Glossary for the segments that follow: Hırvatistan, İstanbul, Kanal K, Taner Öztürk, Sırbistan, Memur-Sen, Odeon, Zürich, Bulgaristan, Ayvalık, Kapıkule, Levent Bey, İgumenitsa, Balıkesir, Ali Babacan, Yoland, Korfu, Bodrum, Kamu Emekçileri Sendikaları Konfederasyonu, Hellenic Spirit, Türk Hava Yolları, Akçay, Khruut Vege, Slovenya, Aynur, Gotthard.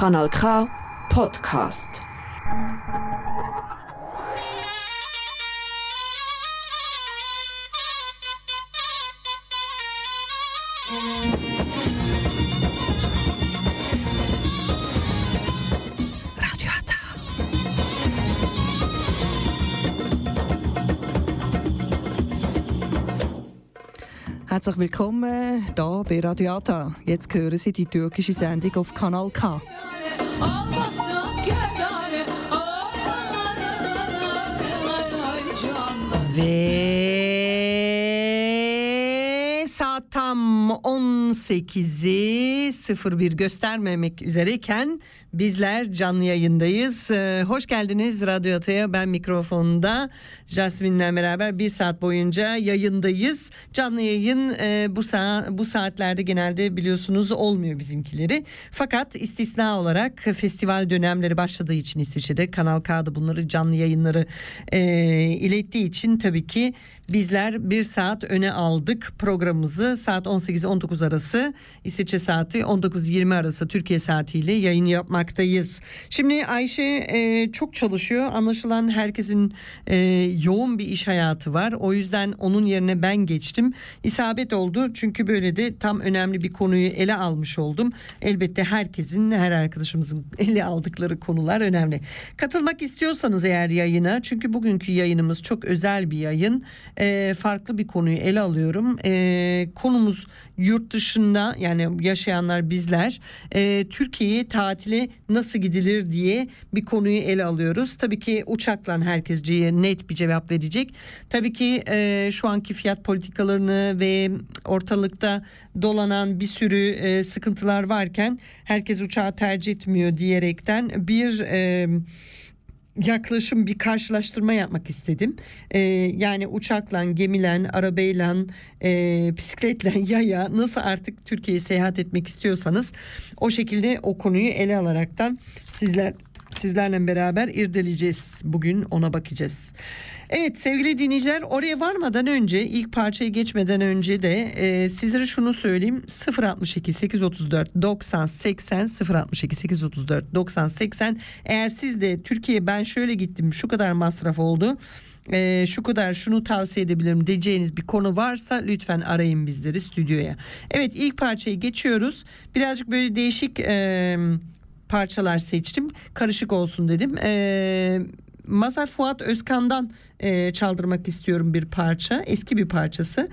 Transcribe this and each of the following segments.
Kanal K Podcast. Herzlich willkommen hier bei Radyo Atay. Jetzt hören Sie die türkische Sendung auf Kanal K. Ve saat tam 18:01 göstermemek üzereyken bizler canlı yayındayız. Hoş geldiniz Radyo Atay'a. Ben mikrofonda Jasmin'le beraber bir saat boyunca yayındayız. Canlı yayın bu saatlerde genelde biliyorsunuz olmuyor bizimkileri. Fakat istisna olarak festival dönemleri başladığı için İsviçre'de Kanal K'da bunları canlı yayınları ilettiği için tabii ki bizler bir saat öne aldık programımızı. Saat 18-19 arası İsviçre saati, 19-20 arası Türkiye saatiyle yayın yapmak. Şimdi Ayşe çok çalışıyor. Anlaşılan herkesin yoğun bir iş hayatı var. O yüzden onun yerine ben geçtim. İsabet oldu çünkü böyle de tam önemli bir konuyu ele almış oldum. Elbette herkesin, her arkadaşımızın ele aldıkları konular önemli. Katılmak istiyorsanız eğer yayına, çünkü bugünkü yayınımız çok özel bir yayın. Farklı bir konuyu ele alıyorum. Konumuz yurt dışında, yani yaşayanlar bizler Türkiye'ye tatile nasıl gidilir diye bir konuyu ele alıyoruz. Tabii ki uçakla herkes net bir cevap verecek. Tabii ki şu anki fiyat politikalarını ve ortalıkta dolanan bir sürü sıkıntılar varken herkes uçağı tercih etmiyor diyerekten bir yaklaşım, bir karşılaştırma yapmak istedim. Yani uçakla, gemiyle, arabayla, bisikletle, yaya nasıl artık Türkiye'ye seyahat etmek istiyorsanız o şekilde o konuyu ele alaraktan sizlerle beraber irdeleyeceğiz. Bugün ona bakacağız. Evet sevgili dinleyiciler, oraya varmadan önce, ilk parçaya geçmeden önce de sizlere şunu söyleyeyim. 062 834 90 80, 062 834 90 80. Eğer siz de Türkiye'ye ben şöyle gittim, şu kadar masraf oldu, şu kadar şunu tavsiye edebilirim diyeceğiniz bir konu varsa lütfen arayın bizleri stüdyoya. Evet, ilk parçayı geçiyoruz. Birazcık böyle değişik parçalar seçtim, karışık olsun dedim. Mazhar Fuat Özkan'dan çaldırmak istiyorum bir parça. Eski bir parçası.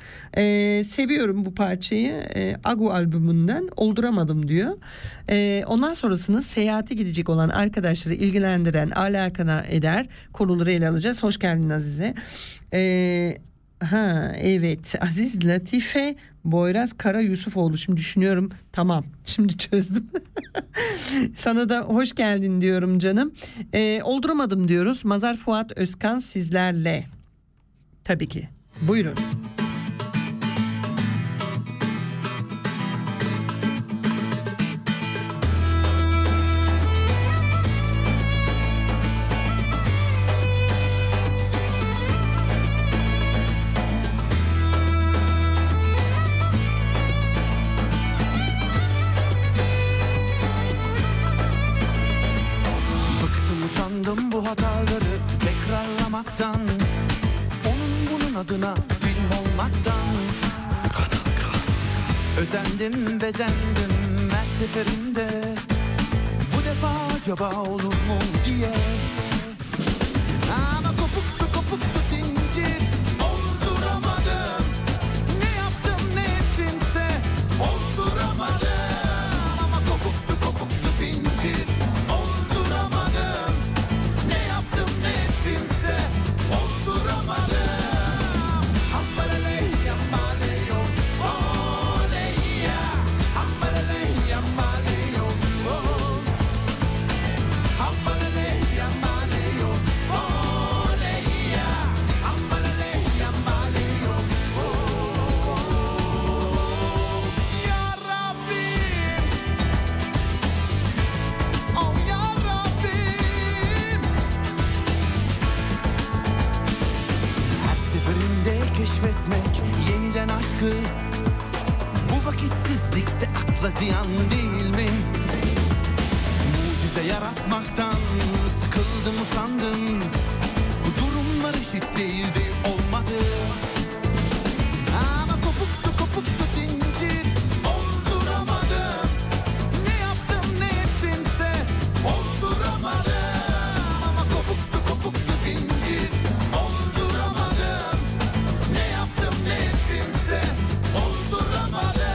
Seviyorum bu parçayı. Agu albümünden Olduramadım diyor. Ondan sonrasını seyahate gidecek olan arkadaşları ilgilendiren, alakadar eder konuları ele alacağız. Hoş geldin Azize. Evet, Aziz Latife Boyraz Kara Yusufoğlu. Şimdi düşünüyorum, tamam, şimdi çözdüm. Sana da hoş geldin diyorum canım. Olduramadım diyoruz. Mazhar Fuat Özkan sizlerle. Tabii ki. Buyurun. Özendim, bezendim her seferinde, bu defa acaba olur mu diye. Ama kopuktu kopuktu zincir, olduramadım. Ne yaptım ne ettimse olduramadım. Ama kopuktu kopuktu zincir, olduramadım. Ne yaptım ne ettimse olduramadım. Keşfetmek yeniden aşkı, bu vakitsizlikte akla ziyan değil mi? mucize yaratmaktan sıkıldım sandım. Bu durumlar eşit değildi, olmadı. Ama kopuktu kopuktu zincir, olduramadım. Ne yaptım ne ettimse olduramadım. Ama kopuktu kopuktu zincir, olduramadım. Ne yaptım ne ettimse olduramadım.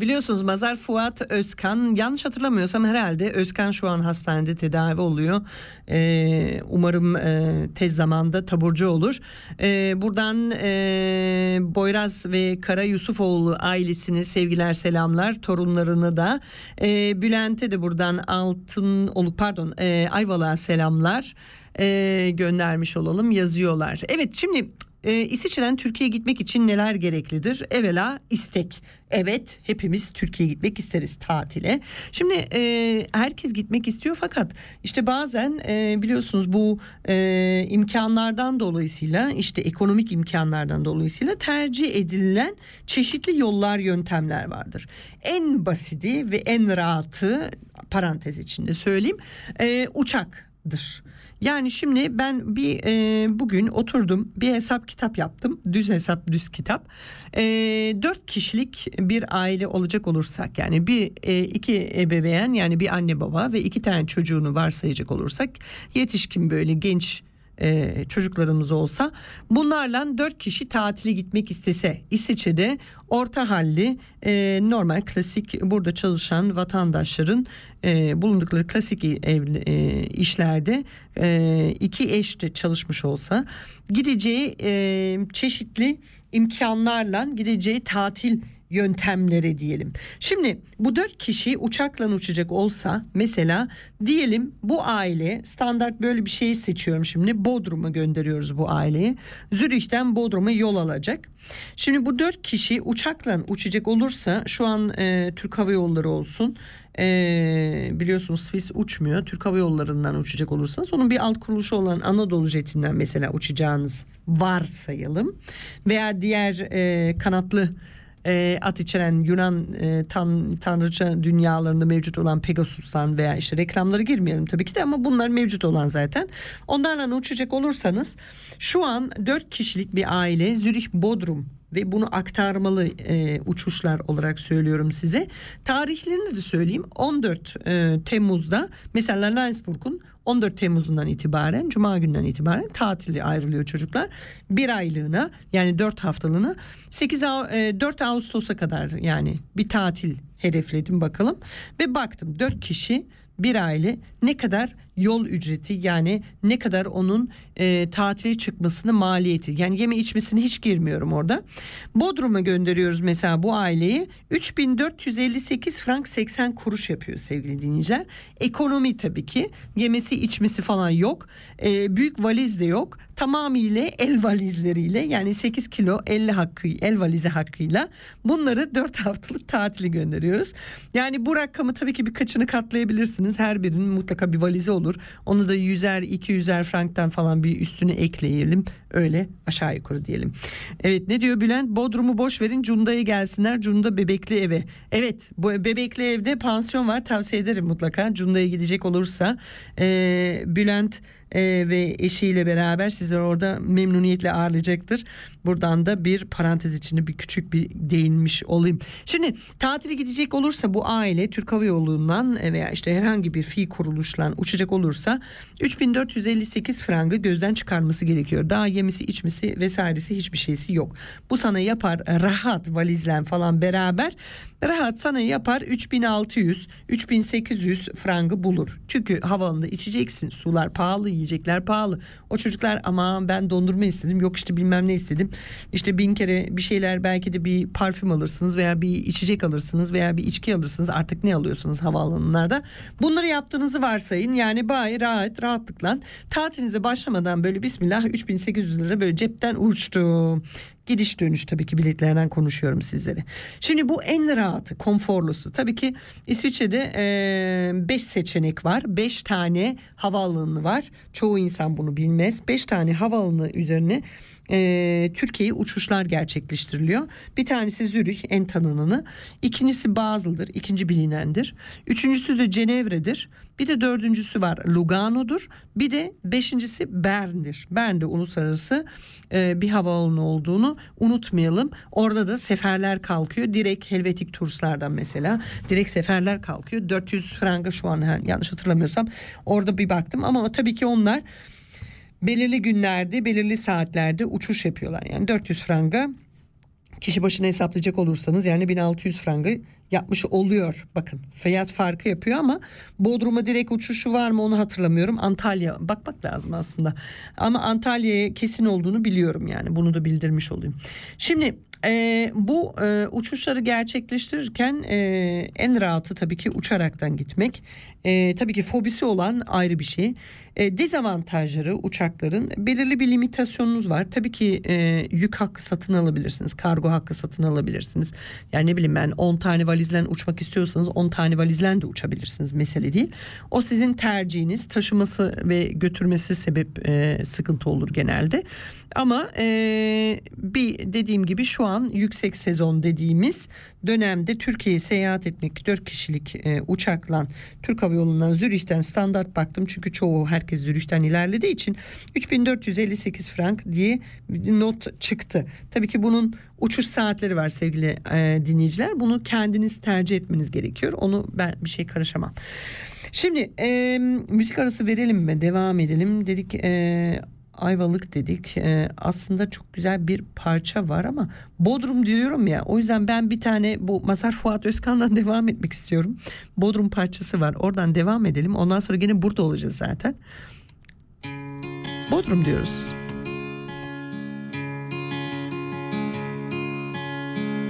Biliyorsunuz Mazhar Fuat Özkan, yanlış hatırlamıyorsam herhalde Özkan şu an hastanede tedavi oluyor. Umarım tez zamanda taburcu olur. Buradan Boyraz ve Kara Yusufoğlu ailesine sevgiler selamlar, torunlarını da. Bülent'e de buradan Ayvalık'a selamlar göndermiş olalım, yazıyorlar. Evet, şimdi İsviçre'den Türkiye'ye gitmek için neler gereklidir? Evvela istek. Evet, hepimiz Türkiye'ye gitmek isteriz tatile. Şimdi herkes gitmek istiyor, fakat işte bazen biliyorsunuz bu imkanlardan dolayısıyla, işte ekonomik imkanlardan dolayısıyla tercih edilen çeşitli yollar, yöntemler vardır. En basiti ve en rahatı, parantez içinde söyleyeyim, uçakdır. Yani şimdi ben bir bugün oturdum, bir hesap kitap yaptım, düz hesap düz kitap. 4 kişilik bir aile olacak olursak, yani iki ebeveyn, yani bir anne baba ve 2 tane çocuğunu varsayacak olursak, yetişkin böyle genç çocuklarımız olsa, bunlarla 4 kişi tatile gitmek istese İsviçre'de, orta halli normal klasik burada çalışan vatandaşların bulundukları klasik işlerde 2 eş de çalışmış olsa, gideceği çeşitli imkanlarla gideceği tatil yöntemlere diyelim. Şimdi bu 4 kişi uçakla uçacak olsa, mesela diyelim bu aile, standart böyle bir şey seçiyorum şimdi, Bodrum'a gönderiyoruz bu aileyi. Zürih'ten Bodrum'a yol alacak. Şimdi bu 4 kişi uçakla uçacak olursa, şu an Türk Hava Yolları olsun, biliyorsunuz Swiss uçmuyor. Türk Hava Yolları'ndan uçacak olursanız, onun bir alt kuruluşu olan Anadolu Jet'inden mesela uçacağınız varsayalım, veya diğer kanatlı at içeren Yunan tanrıça dünyalarında mevcut olan Pegasus'tan, veya işte reklamlara girmeyelim tabii ki de, ama bunlar mevcut olan zaten. Onlarla uçacak olursanız, şu an 4 kişilik bir aile Zürih Bodrum, ve bunu aktarmalı uçuşlar olarak söylüyorum size. Tarihlerini de söyleyeyim. 14 Temmuz'da mesela Landsberg'un 14 Temmuz'undan itibaren, Cuma günden itibaren tatili ayrılıyor çocuklar. Bir aylığına, yani 4 haftalığına, 4 Ağustos'a kadar yani bir tatil hedefledim bakalım. Ve baktım 4 kişi bir aile ne kadar yol ücreti, yani ne kadar onun tatile çıkmasını, maliyeti, yani yeme içmesini hiç girmiyorum orada. Bodrum'a gönderiyoruz mesela bu aileyi, 3458 frank 80 kuruş yapıyor sevgili dinleyiciler. Ekonomi tabii ki, yemesi içmesi falan yok, büyük valiz de yok, tamamıyla el valizleriyle, yani 8 kilo el valizi hakkıyla bunları 4 haftalık tatili gönderiyoruz. Yani bu rakamı tabii ki birkaçını katlayabilirsiniz, her birinin mutlaka bir valizi olur. Onu da 100'er 200'er franktan falan bir üstüne ekleyelim, öyle aşağı yukarı diyelim. Evet, ne diyor Bülent? Bodrum'u boş verin, Cunda'ya gelsinler. Cunda Bebekli Eve. Evet, bu Bebekli Ev'de pansiyon var, tavsiye ederim mutlaka. Cunda'ya gidecek olursa Bülent ve eşiyle beraber sizler orada memnuniyetle ağırlayacaktır. Buradan da bir parantez içinde bir küçük bir değinmiş olayım. Şimdi tatile gidecek olursa bu aile Türk Hava Yolları'ndan veya işte herhangi bir fi kuruluşla uçacak olursa 3458 frangı gözden çıkarması gerekiyor. Daha yemesi içmesi vesairesi hiçbir şeysi yok. Bu sana yapar rahat, valizlen falan beraber rahat sana yapar 3600 3800 frangı bulur. Çünkü havalanında içeceksin, sular pahalı, yiyecekler pahalı. O çocuklar aman ben dondurma istedim, yok işte bilmem ne istedim, İşte bin kere bir şeyler, belki de bir parfüm alırsınız veya bir içecek alırsınız veya bir içki alırsınız, artık ne alıyorsunuz havaalanlarda. Bunları yaptığınızı varsayın, yani bayağı rahatlıkla tatilinize başlamadan böyle bismillah 3800 lira böyle cepten uçtu. Gidiş dönüş tabii ki biletlerden konuşuyorum sizlere. Şimdi bu en rahatı, konforlusu. Tabii ki İsviçre'de 5 seçenek var. 5 tane havaalanı var. Çoğu insan bunu bilmez. 5 tane havaalanı üzerine Türkiye'ye uçuşlar gerçekleştiriliyor. Bir tanesi Zürich, en tanınanı. İkincisi Basel'dır, ikinci bilinendir. Üçüncüsü de Cenevre'dir. Bir de dördüncüsü var, Lugano'dur. Bir de beşincisi Bern'dir. Bern'de uluslararası bir havaalanı olduğunu unutmayalım. Orada da seferler kalkıyor. Direkt Helvetic Tours'lardan mesela. Direkt seferler kalkıyor. 400 franga şu an, yanlış hatırlamıyorsam. Orada bir baktım ama tabii ki onlar belirli günlerde, belirli saatlerde uçuş yapıyorlar. Yani 400 franga kişi başına hesaplayacak olursanız yani 1600 franga yapmış oluyor. Bakın fiyat farkı yapıyor ama Bodrum'a direkt uçuşu var mı onu hatırlamıyorum. Antalya, bakmak lazım aslında. Ama Antalya'ya kesin olduğunu biliyorum, yani bunu da bildirmiş olayım. Şimdi bu uçuşları gerçekleştirirken en rahatı tabii ki uçaraktan gitmek. Tabii ki fobisi olan ayrı bir şey. Dezavantajları uçakların, belirli bir limitasyonunuz var. Tabii ki yük hakkı satın alabilirsiniz. Kargo hakkı satın alabilirsiniz. Yani ne bileyim ben 10 tane valizle uçmak istiyorsanız 10 tane valizle de uçabilirsiniz. Mesele değil. O sizin tercihiniz. Taşıması ve götürmesi sebep sıkıntı olur genelde. Ama bir dediğim gibi şu an yüksek sezon dediğimiz dönemde Türkiye'ye seyahat etmek 4 kişilik uçakla Türk Hava Yolları'ndan Zürih'ten standart baktım. Çünkü çoğu herkes Zürih'ten ilerlediği için 3458 frank diye not çıktı. Tabii ki bunun uçuş saatleri var sevgili dinleyiciler. Bunu kendiniz tercih etmeniz gerekiyor. Onu ben bir şey karışamam. Şimdi müzik arası verelim mi? Devam edelim dedik. Ayvalık dedik. Aslında çok güzel bir parça var ama Bodrum diyorum ya, o yüzden ben bir tane bu Mazhar Fuat Özkan'dan devam etmek istiyorum. Bodrum parçası var, oradan devam edelim, ondan sonra gene burada olacağız zaten. Bodrum diyoruz.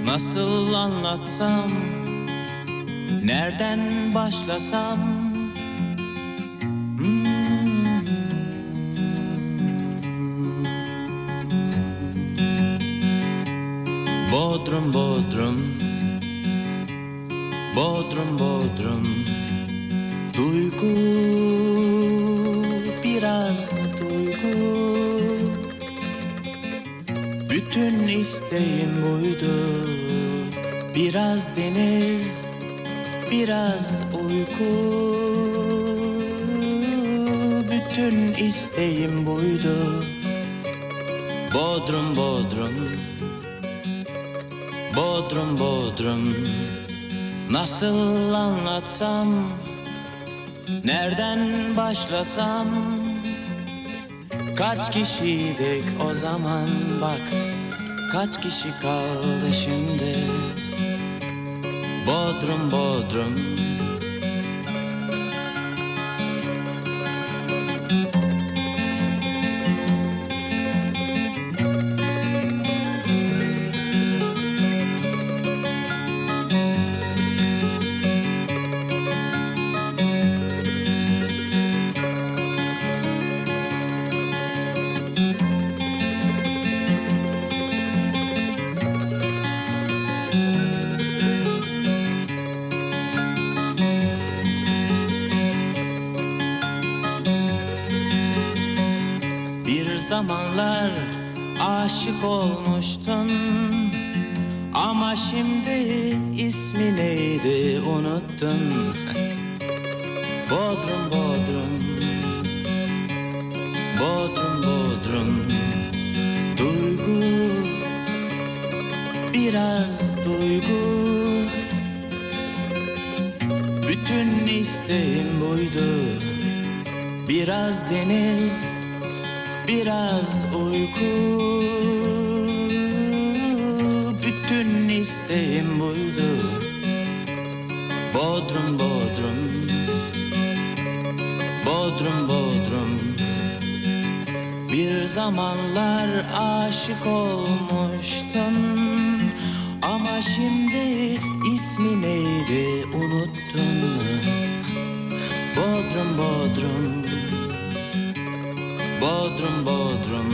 Nasıl anlatsam, nereden başlasam, Bodrum, Bodrum, Bodrum, Bodrum, duygu, biraz duygu, bütün isteğim buydu, biraz deniz, biraz uyku, bütün isteğim buydu, Bodrum, Bodrum. Bodrum, Bodrum, nasıl anlatsam, nereden başlasam, kaç kişiydik o zaman, bak kaç kişi kaldı şimdi. Bodrum, Bodrum, zamanlar aşık olmuştum, ama şimdi ismi neydi unuttum. Bodrum, Bodrum, Bodrum, Bodrum. Duygu, biraz duygu. Bütün isteğim buydu. Biraz deniz, biraz uyku. Bütün isteğim buydu. Bodrum, Bodrum, Bodrum, Bodrum. Bir zamanlar aşık olmuştum, ama şimdi ismi neydi unuttum. Bodrum, Bodrum, Bodrum, Bodrum.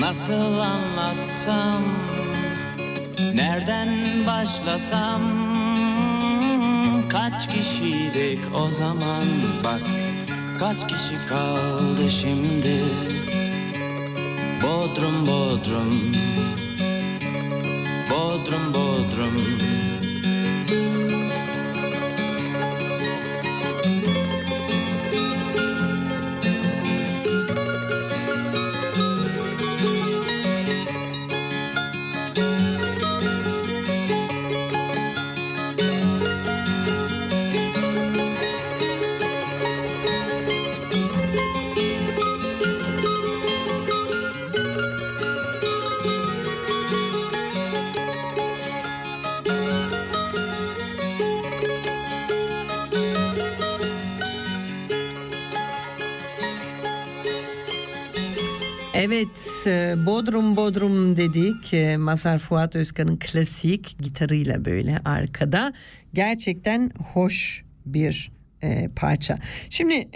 Nasıl anlatsam, nereden başlasam? Kaç kişiydik o zaman, bak kaç kişi kaldı şimdi. Bodrum, Bodrum, Bodrum, Bodrum. Evet, Bodrum Bodrum dedik. Mazhar Fuat Özkan'ın klasik gitarıyla böyle arkada. Gerçekten hoş bir parça. Şimdi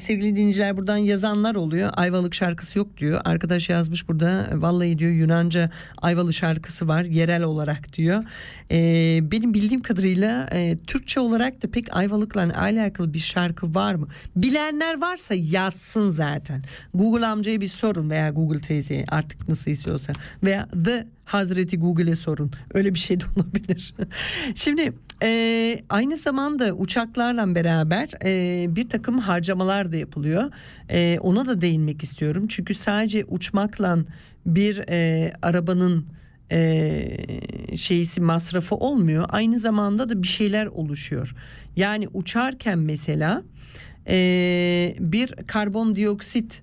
sevgili dinleyiciler, buradan yazanlar oluyor. Ayvalık şarkısı yok diyor. Arkadaş yazmış burada. Vallahi diyor, Yunanca Ayvalık şarkısı var yerel olarak diyor. Benim bildiğim kadarıyla Türkçe olarak da pek Ayvalık'la alakalı bir şarkı var mı? Bilenler varsa yazsın zaten. Google amcaya bir sorun veya Google teyzeye, artık nasıl istiyorsa, veya The Hazreti Google'e sorun. Öyle bir şey de olabilir. Şimdi aynı zamanda uçaklarla beraber bir takım harcamalar da yapılıyor. Ona da değinmek istiyorum. Çünkü sadece uçmakla bir arabanın masrafı olmuyor. Aynı zamanda da bir şeyler oluşuyor. Yani uçarken mesela bir karbondioksit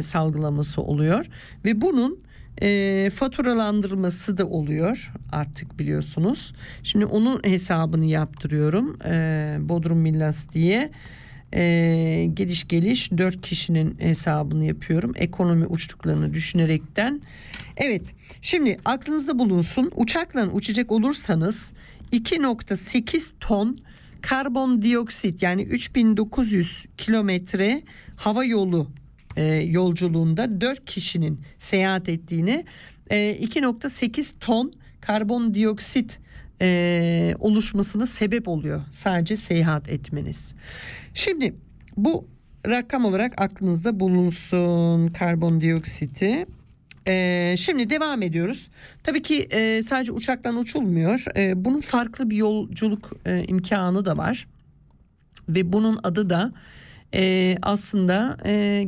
salgılaması oluyor. Ve bunun faturalandırması da oluyor artık, biliyorsunuz. Şimdi onun hesabını yaptırıyorum Bodrum Millas diye. Geliş 4 kişinin hesabını yapıyorum, ekonomi uçtuklarını düşünerekten. Evet, şimdi aklınızda bulunsun, uçakla uçacak olursanız 2.8 ton karbondioksit, yani 3900 kilometre hava yolu yolculuğunda 4 kişinin seyahat ettiğini, 2.8 ton karbondioksit oluşmasına sebep oluyor sadece seyahat etmeniz. Şimdi bu rakam olarak aklınızda bulunsun, karbondioksiti. Şimdi devam ediyoruz. Tabii ki sadece uçaktan uçulmuyor. Bunun farklı bir yolculuk imkanı da var ve bunun adı da aslında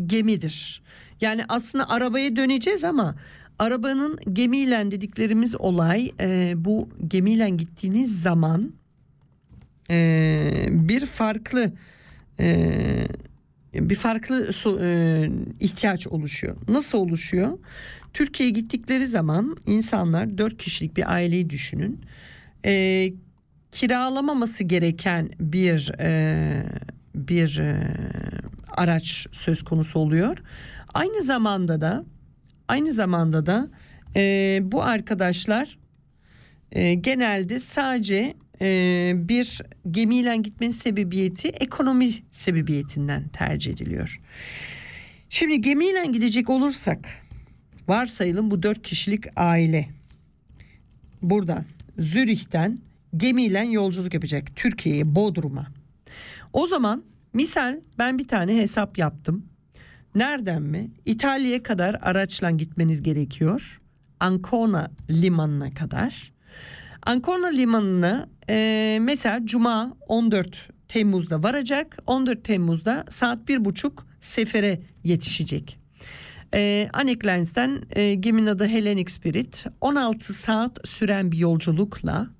gemidir. Yani aslında arabaya döneceğiz ama arabanın gemiyle dediklerimiz olay, bu gemiyle gittiğiniz zaman bir farklı ihtiyaç oluşuyor. Nasıl oluşuyor? Türkiye'ye gittikleri zaman insanlar, 4 kişilik bir aileyi düşünün, kiralamaması gereken bir araç söz konusu oluyor. Aynı zamanda da bu arkadaşlar genelde sadece bir gemiyle gitmenin sebebiyeti ekonomi sebebiyetinden tercih ediliyor. Şimdi gemiyle gidecek olursak, varsayalım bu 4 kişilik aile buradan Zürih'ten gemiyle yolculuk yapacak Türkiye'ye, Bodrum'a. O zaman misal ben bir tane hesap yaptım. Nereden mi? İtalya'ya kadar araçla gitmeniz gerekiyor. Ancona limanına kadar. Ancona limanına mesela Cuma 14 Temmuz'da varacak. 14 Temmuz'da saat 1.30 sefere yetişecek. Aneklines'ten geminin adı Hellenic Spirit. 16 saat süren bir yolculukla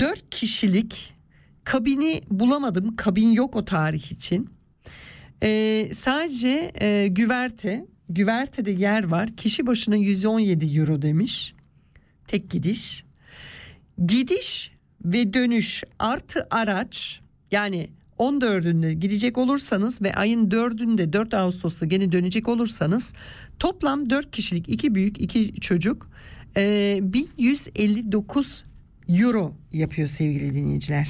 4 kişilik kabini bulamadım. Kabin yok o tarih için. Sadece güvertede yer var. Kişi başına 117 euro demiş. Tek gidiş. Gidiş ve dönüş artı araç, yani 14'ünde gidecek olursanız ve ayın 4'ünde 4 Ağustos'ta gene dönecek olursanız toplam 4 kişilik 2 büyük 2 çocuk 1159 euro yapıyor sevgili dinleyiciler.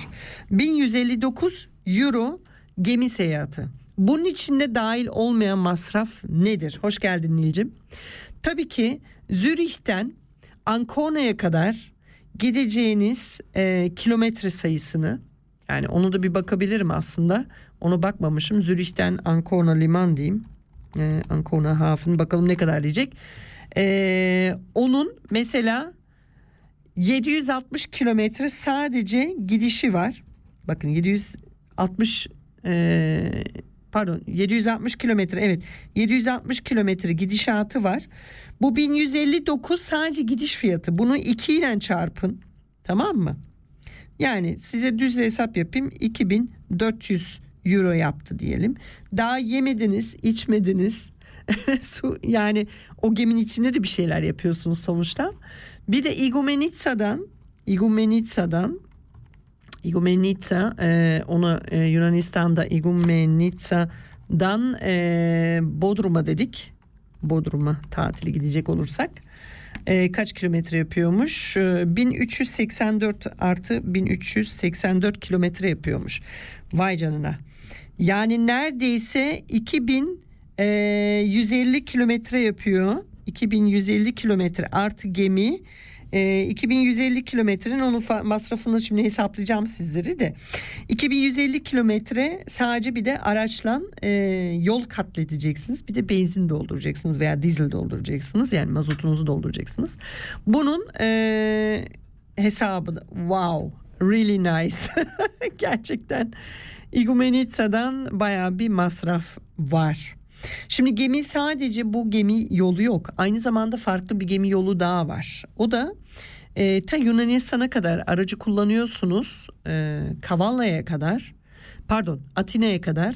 1159 euro gemi seyahati. Bunun içinde dahil olmayan masraf nedir? Hoş geldin Nilcim. Tabii ki Zürih'ten Ancona'ya kadar gideceğiniz kilometre sayısını, yani onu da bir bakabilirim aslında. Ona bakmamışım. Zürih'ten Ancona liman diyeyim. Ancona Hafen, bakalım ne kadar diyecek. Onun mesela 760 kilometre sadece gidişi var. Bakın 760 kilometre, evet, 760 kilometre gidişatı var. Bu 1159 sadece gidiş fiyatı. Bunu 2 ile çarpın, tamam mı? Yani size düz hesap yapayım, 2400 euro yaptı diyelim. Daha yemediniz, içmediniz. Su, yani o geminin içinde de bir şeyler yapıyorsunuz sonuçta. Bir de İgumenitsa'dan İgumenitsa, ona Yunanistan'da İgumenitsa'dan Bodrum'a dedik. Bodrum'a tatili gidecek olursak kaç kilometre yapıyormuş? 1384 artı 1384 kilometre yapıyormuş. Vay canına. Yani neredeyse 2150 kilometre yapıyor. 2150 kilometre artı gemi. 2150 kilometrenin onun masrafını şimdi hesaplayacağım sizleri de. 2150 kilometre sadece, bir de araçla yol katledeceksiniz. Bir de benzin dolduracaksınız veya dizel dolduracaksınız. Yani mazotunuzu dolduracaksınız. Bunun hesabı, wow, really nice. Gerçekten İgumenitsa'dan bayağı bir masraf var. Şimdi gemi, sadece bu gemi yolu yok. Aynı zamanda farklı bir gemi yolu daha var. O da ta Yunanistan'a kadar aracı kullanıyorsunuz. Kavala'ya kadar, pardon, Atina'ya kadar.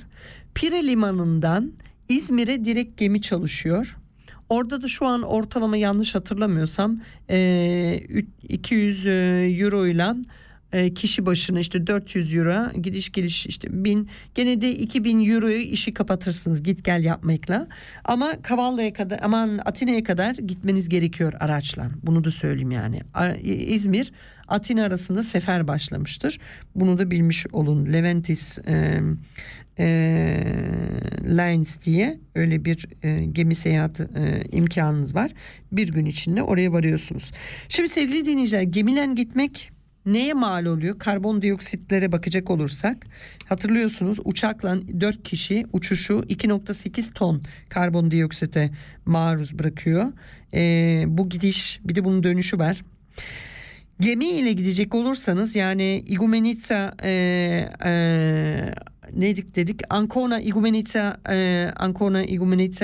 Pire Limanı'ndan İzmir'e direkt gemi çalışıyor. Orada da şu an ortalama, yanlış hatırlamıyorsam 200 euro ile kişi başına işte 400 euro gidiş geliş, işte 1000, gene de 2000 euroyu işi kapatırsınız git gel yapmakla. Ama Kavalla'ya kadar, aman Atina'ya kadar gitmeniz gerekiyor araçla. Bunu da söyleyeyim yani. İzmir Atina arasında sefer başlamıştır. Bunu da bilmiş olun. Leventis Lines diye öyle bir gemi seyahati imkanınız var. Bir gün içinde oraya varıyorsunuz. Şimdi sevgili dinleyiciler, gemilen gitmek neye mal oluyor? Karbondioksitlere bakacak olursak, hatırlıyorsunuz uçakla 4 kişi uçuşu 2.8 ton karbondioksite maruz bırakıyor. Bu gidiş, bir de bunun dönüşü var. Gemi ile gidecek olursanız, yani İgumenitsa neydik dedik, Ancona İgumenitsa,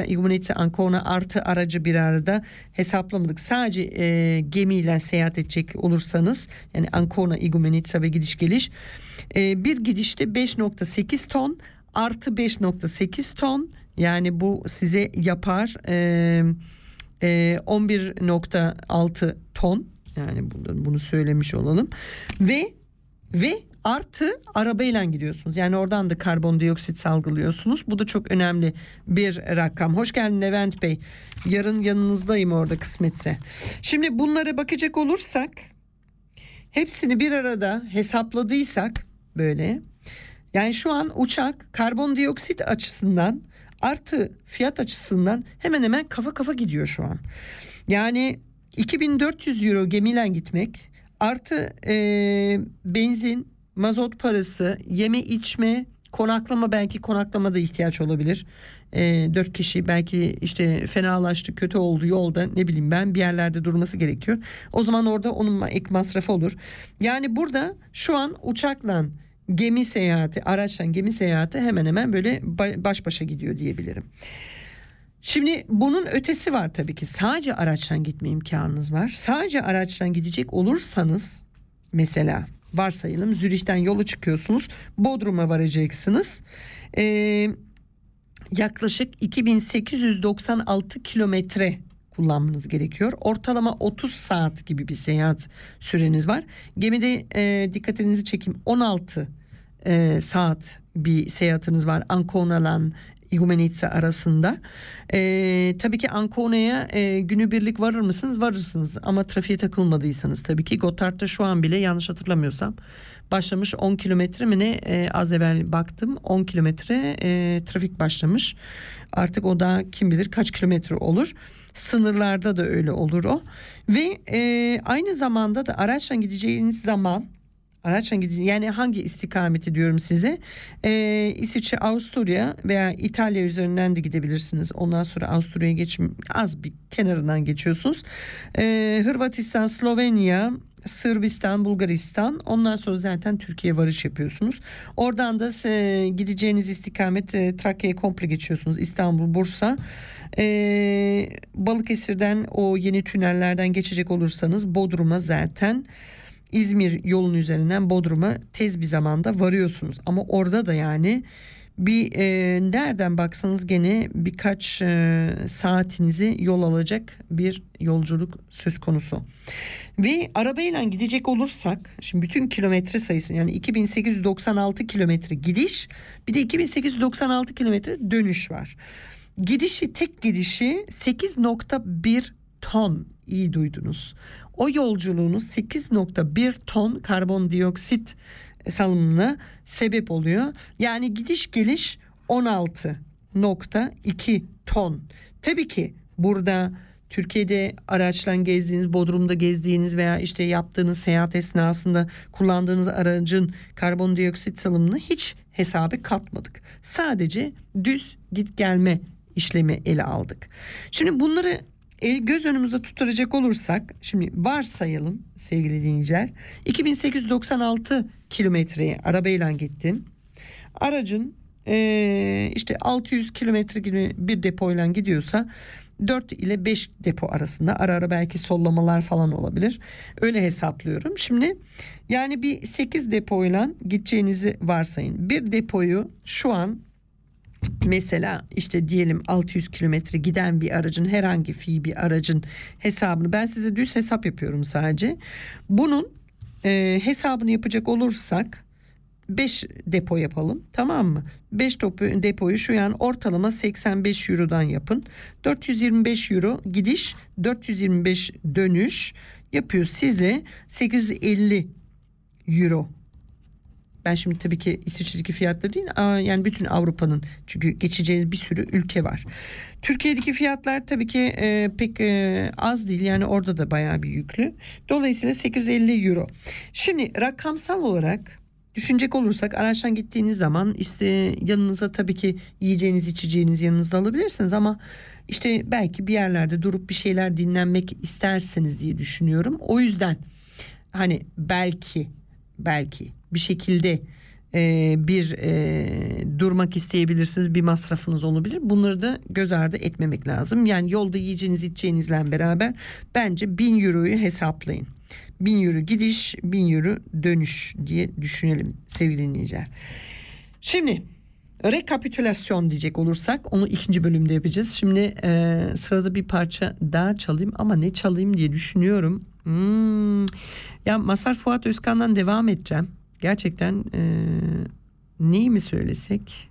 İgumenitsa Ancona artı aracı bir arada hesaplamadık. Sadece gemiyle seyahat edecek olursanız, yani Ancona İgumenitsa ve gidiş geliş, bir gidişte 5.8 ton artı 5.8 ton, yani bu size yapar 11.6 ton. Yani bunu söylemiş olalım. Ve artı arabayla gidiyorsunuz. Yani oradan da karbondioksit salgılıyorsunuz. Bu da çok önemli bir rakam. Hoş geldin Levent Bey. Yarın yanınızdayım orada kısmetse. Şimdi bunlara bakacak olursak, hepsini bir arada hesapladıysak böyle, yani şu an uçak karbondioksit açısından artı fiyat açısından hemen hemen kafa kafa gidiyor şu an. Yani 2400 euro gemiyle gitmek artı benzin, mazot parası, yeme içme, Konaklama, belki konaklama da ihtiyaç olabilir. 4 kişi belki işte fenalaştı, kötü oldu yolda, ne bileyim ben, bir yerlerde durması gerekiyor. O zaman orada onun ek masrafı olur. Yani burada şu an uçakla gemi seyahati, araçla gemi seyahati hemen hemen böyle baş başa gidiyor diyebilirim. Şimdi bunun ötesi var tabii ki. Sadece araçla gitme imkanınız var. Sadece araçla gidecek olursanız mesela, varsayalım Zürih'ten yola çıkıyorsunuz, Bodrum'a varacaksınız. Yaklaşık 2896 kilometre kullanmanız gerekiyor. Ortalama 30 saat gibi bir seyahat süreniz var. Gemide dikkatinizi çekeyim, 16 saat bir seyahatiniz var Ancona'dan İgumenitsa arasında. Tabii ki Ancona'ya günübirlik varır mısınız? Varırsınız, ama trafiğe takılmadıysanız tabii ki. Gotthard'da şu an bile, yanlış hatırlamıyorsam, başlamış 10 kilometre mi ne, az evvel baktım 10 kilometre trafik başlamış. Artık o da kim bilir kaç kilometre olur. Sınırlarda da öyle olur o. Ve aynı zamanda da araçla gideceğiniz zaman, araçla gideceğiniz, yani hangi istikameti diyorum size, İsviçre, Avusturya veya İtalya üzerinden de gidebilirsiniz. Ondan sonra Avusturya'ya geçin, az bir kenarından geçiyorsunuz. Hırvatistan, Slovenya, Sırbistan, Bulgaristan, ondan sonra zaten Türkiye varış yapıyorsunuz. Oradan da gideceğiniz istikamet Trakya'ya komple geçiyorsunuz. İstanbul, Bursa, Balıkesir'den o yeni tünellerden geçecek olursanız Bodrum'a, zaten İzmir yolunun üzerinden Bodrum'a tez bir zamanda varıyorsunuz. Ama orada da yani bir nereden baksanız gene birkaç saatinizi yol alacak bir yolculuk söz konusu. Ve arabayla gidecek olursak, şimdi bütün kilometre sayısı, yani 2896 kilometre gidiş, bir de 2896 kilometre dönüş var. Gidişi, tek gidişi 8.1 ton, iyi duydunuz. O yolculuğunuz 8.1 ton karbondioksit salımına sebep oluyor. Yani gidiş geliş 16.2 ton. Tabii ki burada Türkiye'de araçla gezdiğiniz, Bodrum'da gezdiğiniz veya işte yaptığınız seyahat esnasında kullandığınız aracın karbondioksit salımını hiç hesaba katmadık. Sadece düz git gelme işlemi ele aldık. Şimdi bunları göz önümüzde tutturacak olursak, şimdi varsayalım sevgili dinleyiciler, 2896 kilometreyi arabayla gittin, aracın işte 600 kilometre gibi bir depoyla gidiyorsa 4 ile 5 depo arasında, ara ara belki sollamalar falan olabilir, öyle hesaplıyorum. Şimdi yani bir 8 depoyla gideceğinizi varsayın. Bir depoyu şu an mesela işte diyelim 600 kilometre giden bir aracın, herhangi bir aracın hesabını, ben size düz hesap yapıyorum sadece, bunun hesabını yapacak olursak 5 depo yapalım, tamam mı? 5 depoyu şu an ortalama 85 Euro'dan yapın. 425 Euro gidiş, 425 dönüş yapıyor size 850 Euro. Ben şimdi tabii ki İsviçre'deki fiyatları değil, yani bütün Avrupa'nın, çünkü geçeceğiniz bir sürü ülke var. Türkiye'deki fiyatlar tabii ki pek az değil, yani orada da bayağı bir yüklü. Dolayısıyla 850 euro. Şimdi rakamsal olarak düşünecek olursak, araçtan gittiğiniz zaman işte yanınıza tabii ki yiyeceğiniz, içeceğiniz yanınızda alabilirsiniz, ama işte belki bir yerlerde durup bir şeyler dinlenmek istersiniz diye düşünüyorum. O yüzden hani belki bir şekilde durmak isteyebilirsiniz, bir masrafınız olabilir. Bunları da göz ardı etmemek lazım. Yani yolda yiyeceğiniz içeceğinizle beraber bence 1000 euroyu hesaplayın. 1000 euro gidiş, 1000 euro dönüş diye düşünelim sevgili dinleyiciler. Şimdi rekapitülasyon diyecek olursak, onu ikinci bölümde yapacağız. Şimdi sırada bir parça daha çalayım, ama ne çalayım diye düşünüyorum. Ya Mazhar Fuat Özkan'dan devam edeceğim. Gerçekten neyi mi söylesek?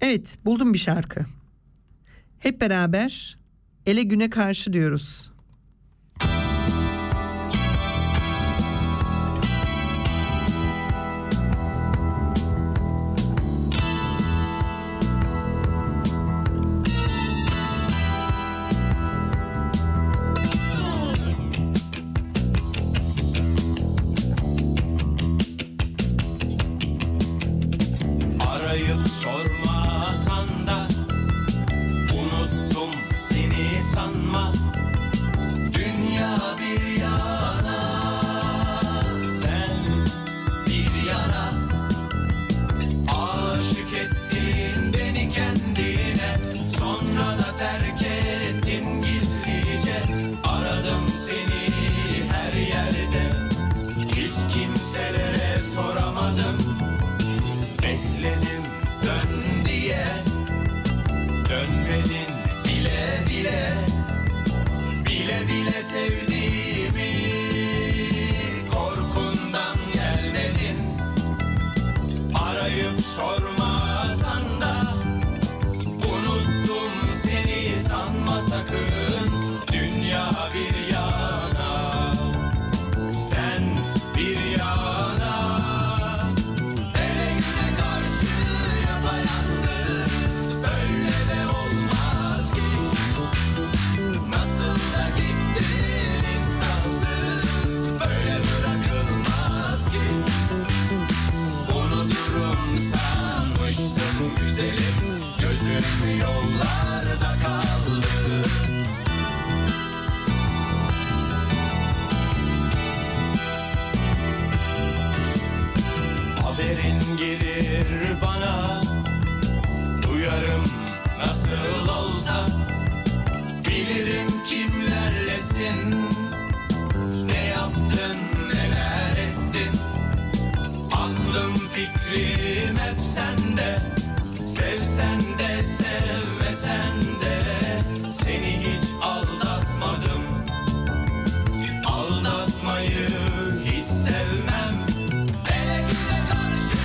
Evet, buldum bir şarkı. Hep beraber ele güne karşı diyoruz. sormasan da unuttum seni sanma. Dünya bir yana, sen bir yana, aşık ettin beni kendine, sonra da terk ettin gizlice. Aradım seni her yerde, hiç kimselere soramadım. Dönmedin bile bile, bile bile sevdiğimi, korkundan gelmedin. Arayıp sormasan da unuttum seni sanma sakın. Dünya bir yana, sen bir yana. Güzelim, gözüm yollarda kaldı. Haberin gelir bana, duyarım nasıl olsa. Bilirim kimlerlesin, ne yaptın, neler ettin. Aklım fikrim hep sende. Sevsen de sevmesen de seni hiç aldatmadım. Aldatmayı hiç sevmem. Hele güne karşı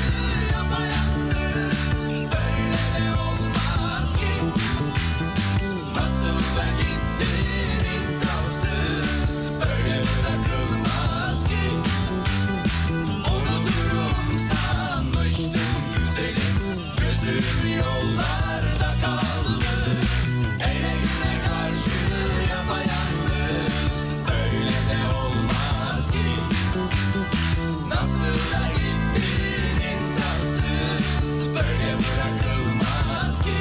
yapayalnız, böyle de olmaz ki. Nasıl da gittin insafsız, böyle bırakılmaz ki. Unuturum sanmıştım güzelim. Gözüm yollarda kaldı, ele güne karşı yapayalnız, böyle de olmaz ki. Nasıl da gittin insafsız, böyle bırakılmaz ki.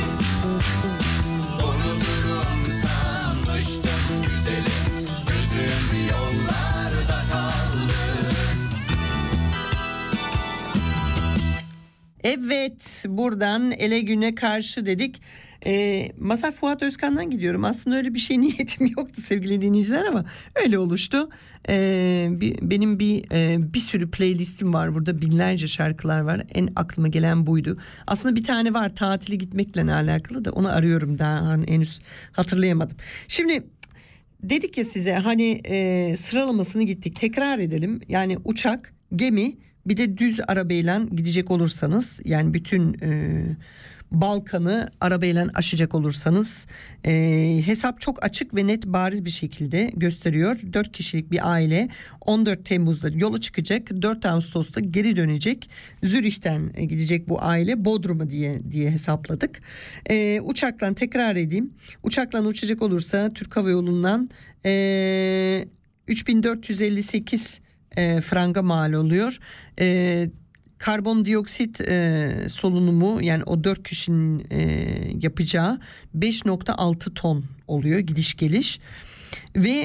Unuturum sanmıştım güzelim, gözüm yollarda kaldı. Evet, buradan ele güne karşı dedik. Mazhar Fuat Özkan'dan gidiyorum. Aslında öyle bir şey niyetim yoktu sevgili dinleyiciler ama öyle oluştu. Benim bir sürü playlistim var burada, binlerce şarkılar var. En aklıma gelen buydu. Aslında bir tane var tatile gitmekle alakalı da onu arıyorum, daha henüz hatırlayamadım. Şimdi dedik ya size hani sıralamasını gittik, tekrar edelim. Yani uçak, gemi. Bir de düz arabayla gidecek olursanız, yani bütün Balkan'ı arabayla aşacak olursanız hesap çok açık ve net, bariz bir şekilde gösteriyor. 4 kişilik bir aile 14 Temmuz'da yola çıkacak, 4 Ağustos'ta geri dönecek. Zürih'ten gidecek bu aile Bodrum'a diye hesapladık. Uçakla, tekrar edeyim, uçakla uçacak olursa Türk Hava Yolu'ndan 3458 franga mal oluyor. Karbondioksit solunumu, yani o 4 kişinin yapacağı 5.6 ton oluyor gidiş geliş. Ve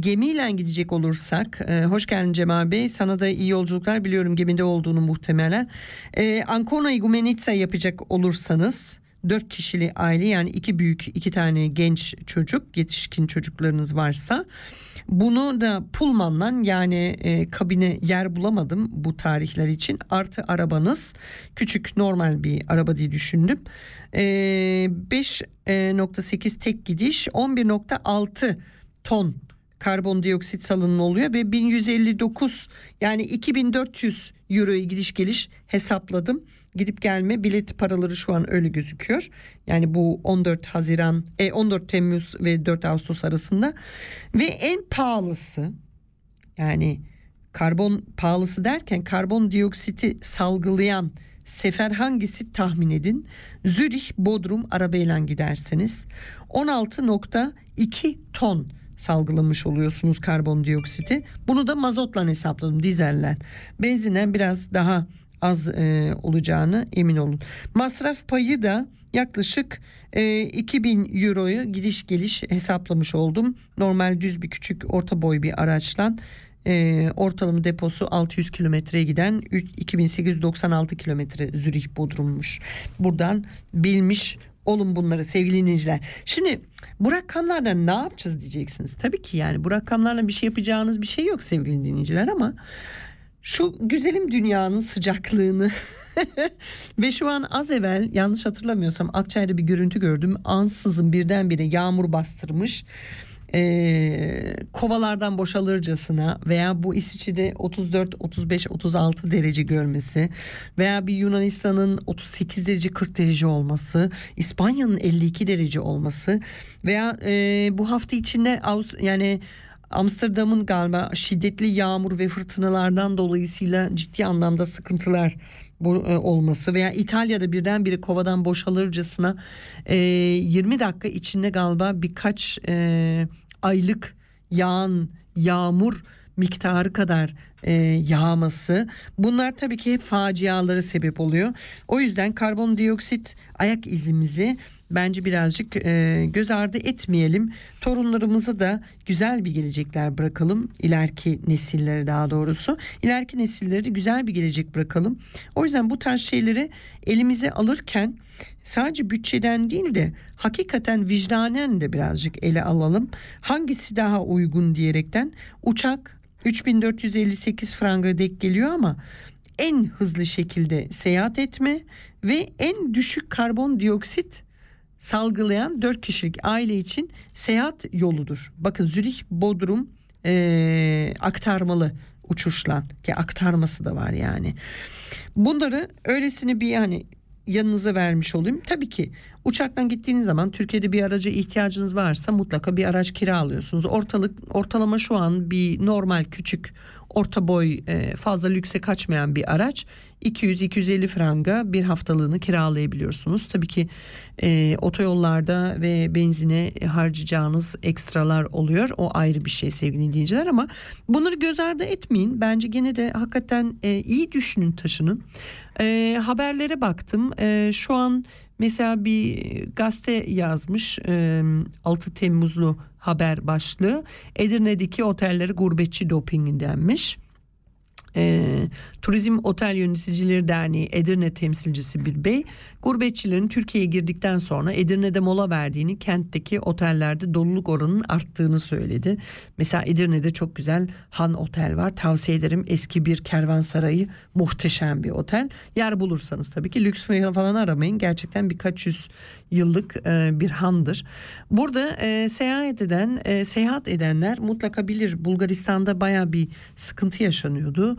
gemiyle gidecek olursak, hoş geldin Cemal Bey, sana da iyi yolculuklar, biliyorum gemide olduğunu muhtemelen. Ancona İgumenitsa yapacak olursanız 4 kişili aile, yani 2 büyük 2 tane genç çocuk, yetişkin çocuklarınız varsa bunu da Pullman'dan, yani kabine yer bulamadım bu tarihler için, artı arabanız, küçük normal bir araba diye düşündüm. 5.8 tek gidiş, 11.6 ton karbondioksit salınımı oluyor ve 1159, yani 2400 euroya gidiş geliş hesapladım. Gidip gelme bilet paraları şu an öyle gözüküyor. Yani bu 14 Temmuz ve 4 Ağustos arasında. Ve en pahalısı, yani karbon pahalısı derken karbondioksiti salgılayan sefer hangisi tahmin edin. Zürih Bodrum arabayla giderseniz 16.2 ton salgılamış oluyorsunuz karbondioksiti. Bunu da mazotla hesapladım, dizellen. Benzinden biraz daha az olacağına emin olun. Masraf payı da yaklaşık 2000 euroyu gidiş geliş hesaplamış oldum. Normal düz bir küçük orta boy bir araçla ortalama deposu 600 kilometreye giden 2896 kilometre Zürich Bodrum'muş. Buradan bilmiş olun bunları sevgili dinleyiciler. Şimdi bu rakamlarla ne yapacağız diyeceksiniz. Tabii ki yani bu rakamlarla bir şey yapacağınız bir şey yok sevgili dinleyiciler, ama şu güzelim dünyanın sıcaklığını ve şu an az evvel yanlış hatırlamıyorsam Akçay'da bir görüntü gördüm. Ansızın birdenbire yağmur bastırmış. Kovalardan boşalırcasına veya bu İsviçre'de 34, 35, 36 derece görmesi veya bir Yunanistan'ın 38 derece 40 derece olması, İspanya'nın 52 derece olması veya bu hafta içinde yani Amsterdam'ın galiba şiddetli yağmur ve fırtınalardan dolayısıyla ciddi anlamda sıkıntılar olması veya İtalya'da birdenbire kovadan boşalırcasına 20 dakika içinde galiba birkaç aylık yağan yağmur miktarı kadar yağması, bunlar tabii ki hep facialara sebep oluyor. O yüzden karbondioksit ayak izimizi bence birazcık göz ardı etmeyelim. Torunlarımıza da güzel bir gelecekler bırakalım. İleriki nesillere, daha doğrusu ileriki nesillere de güzel bir gelecek bırakalım. O yüzden bu tarz şeyleri elimize alırken sadece bütçeden değil de hakikaten vicdanen de birazcık ele alalım. Hangisi daha uygun diyerekten. Uçak 3458 franga denk geliyor ama en hızlı şekilde seyahat etme ve en düşük karbondioksit salgılayan 4 kişilik aile için seyahat yoludur. Bakın Zürih, Bodrum aktarmalı uçuşlan ki aktarması da var yani. Bunları öylesine bir yani yanınıza vermiş olayım. Tabii ki uçaktan gittiğiniz zaman Türkiye'de bir araca ihtiyacınız varsa mutlaka bir araç kiralıyorsunuz. Ortalama şu an bir normal küçük orta boy fazla lükse kaçmayan bir araç 200-250 franga bir haftalığını kiralayabiliyorsunuz. Tabii ki otoyollarda ve benzine harcayacağınız ekstralar oluyor. O ayrı bir şey sevgili dinleyiciler, ama bunları göz ardı etmeyin. Bence gene de hakikaten iyi düşünün taşının. Haberlere baktım. Şu an mesela bir gazete yazmış 6 Temmuzlu haber başlığı. Edirne'deki otelleri gurbetçi dopingindenmiş. Turizm Otel Yöneticileri Derneği Edirne temsilcisi bir bey, gurbetçilerin Türkiye'ye girdikten sonra Edirne'de mola verdiğini, kentteki otellerde doluluk oranının arttığını söyledi. Mesela Edirne'de çok güzel Han Otel var, tavsiye ederim. Eski bir kervansarayı, muhteşem bir otel. Yer bulursanız tabii ki lüks falan aramayın, gerçekten birkaç yüz yıllık bir handır. Burada seyahat edenler mutlaka bilir, Bulgaristan'da baya bir sıkıntı yaşanıyordu.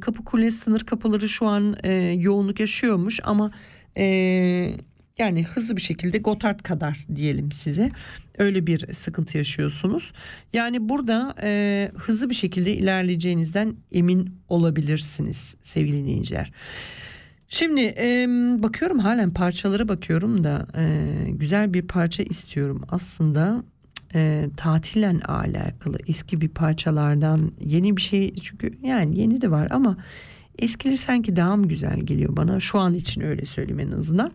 Kapıkule sınır kapıları şu an yoğunluk yaşıyormuş ama yani hızlı bir şekilde Gotthard kadar diyelim size, öyle bir sıkıntı yaşıyorsunuz. Yani burada hızlı bir şekilde ilerleyeceğinizden emin olabilirsiniz sevgili dinleyiciler. Şimdi bakıyorum, halen parçalara bakıyorum da güzel bir parça istiyorum aslında. Tatille alakalı eski bir parçalardan yeni bir şey, çünkü yani yeni de var ama eskileri sanki daha mı güzel geliyor bana şu an için, öyle söyleyeyim en azından.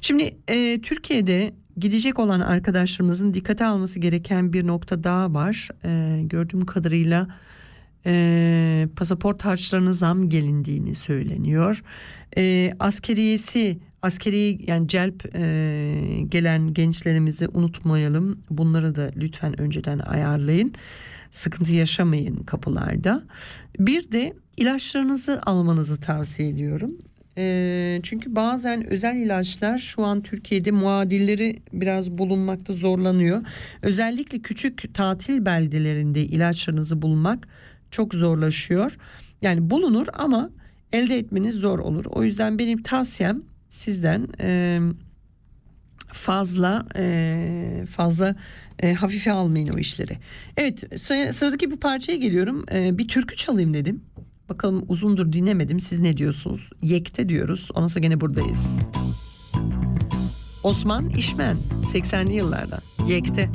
Şimdi Türkiye'de gidecek olan arkadaşlarımızın dikkate alması gereken bir nokta daha var. Gördüğüm kadarıyla pasaport harçlarına zam gelindiğini söyleniyor. Askeriye yani celp gelen gençlerimizi unutmayalım. Bunları da lütfen önceden ayarlayın. Sıkıntı yaşamayın kapılarda. Bir de ilaçlarınızı almanızı tavsiye ediyorum. Çünkü bazen özel ilaçlar şu an Türkiye'de muadilleri biraz bulunmakta zorlanıyor. Özellikle küçük tatil beldelerinde ilaçlarınızı bulmak çok zorlaşıyor. Yani bulunur ama elde etmeniz zor olur. O yüzden benim tavsiyem sizden fazla hafife almayın o işleri. Evet, sıradaki bir parçaya geliyorum. Bir türkü çalayım dedim. Bakalım, uzundur dinlemedim. Siz ne diyorsunuz? Yekte diyoruz. Ondan sonra gene buradayız. Osman İşmen, 80'li yıllardan. Yekte.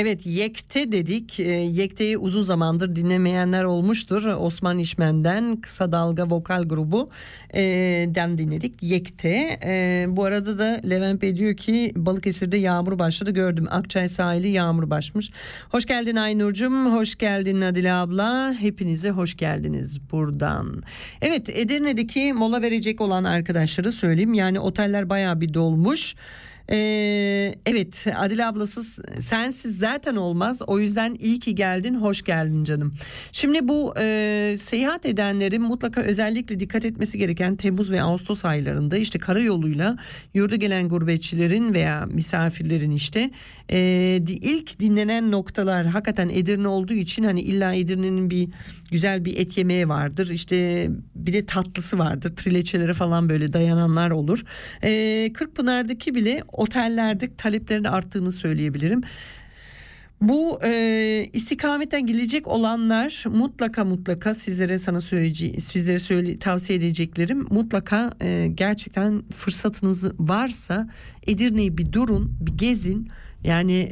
Evet, Yekte dedik. Yekte'yi uzun zamandır dinlemeyenler olmuştur. Osman İşmen'den, Kısa Dalga Vokal Grubu den dinledik. Yekte. Bu arada da Levent Bey diyor ki Balıkesir'de yağmur başladı, gördüm. Akçay sahili yağmur başmış. Hoş geldin Aynur'cum. Hoş geldin Adile abla. Hepinize hoş geldiniz buradan. Evet, Edirne'deki mola verecek olan arkadaşları söyleyeyim. Yani oteller bayağı bir dolmuş. Evet, Adile ablasız, sensiz zaten olmaz. O yüzden iyi ki geldin, hoş geldin canım. Şimdi bu seyahat edenlerin mutlaka özellikle dikkat etmesi gereken Temmuz ve Ağustos aylarında işte karayoluyla yurda gelen gurbetçilerin veya misafirlerin işte ilk dinlenen noktalar hakikaten Edirne olduğu için hani illa Edirne'nin bir güzel bir et yemeği vardır. İşte bir de tatlısı vardır. Trileçelere falan böyle dayananlar olur. Kırkpınar'daki bile otellerde taleplerin arttığını söyleyebilirim. Bu istikametten gelecek olanlar mutlaka sizlere tavsiye edeceklerim. Mutlaka gerçekten fırsatınız varsa Edirne'yi bir durun, bir gezin. Yani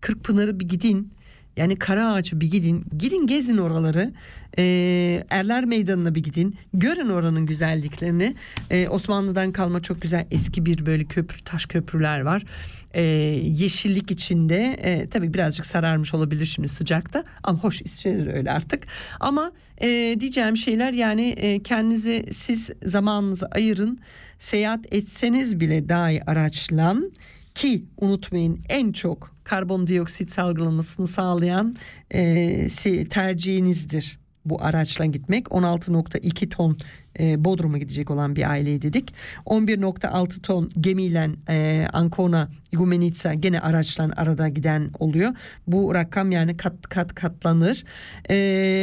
Kırkpınar'ı bir gidin. Yani Karaağaç'a bir gidin. Gidin gezin oraları. Erler Meydanı'na bir gidin. Görün oranın güzelliklerini. Osmanlı'dan kalma çok güzel eski bir böyle köprü, taş köprüler var. Yeşillik içinde. Tabii birazcık sararmış olabilir şimdi sıcakta. Ama hoş, İsviçre'de öyle artık. Ama diyeceğim şeyler yani kendinizi siz zamanınızı ayırın. Seyahat etseniz bile dahi araçla ki unutmayın en çok karbondioksit salgılamasını sağlayan tercihinizdir bu araçla gitmek. 16.2 ton Bodrum'a gidecek olan bir aileyi dedik. 11.6 ton gemiyle Ancona, İgumenitsa gene araçla arada giden oluyor. Bu rakam yani katlanır.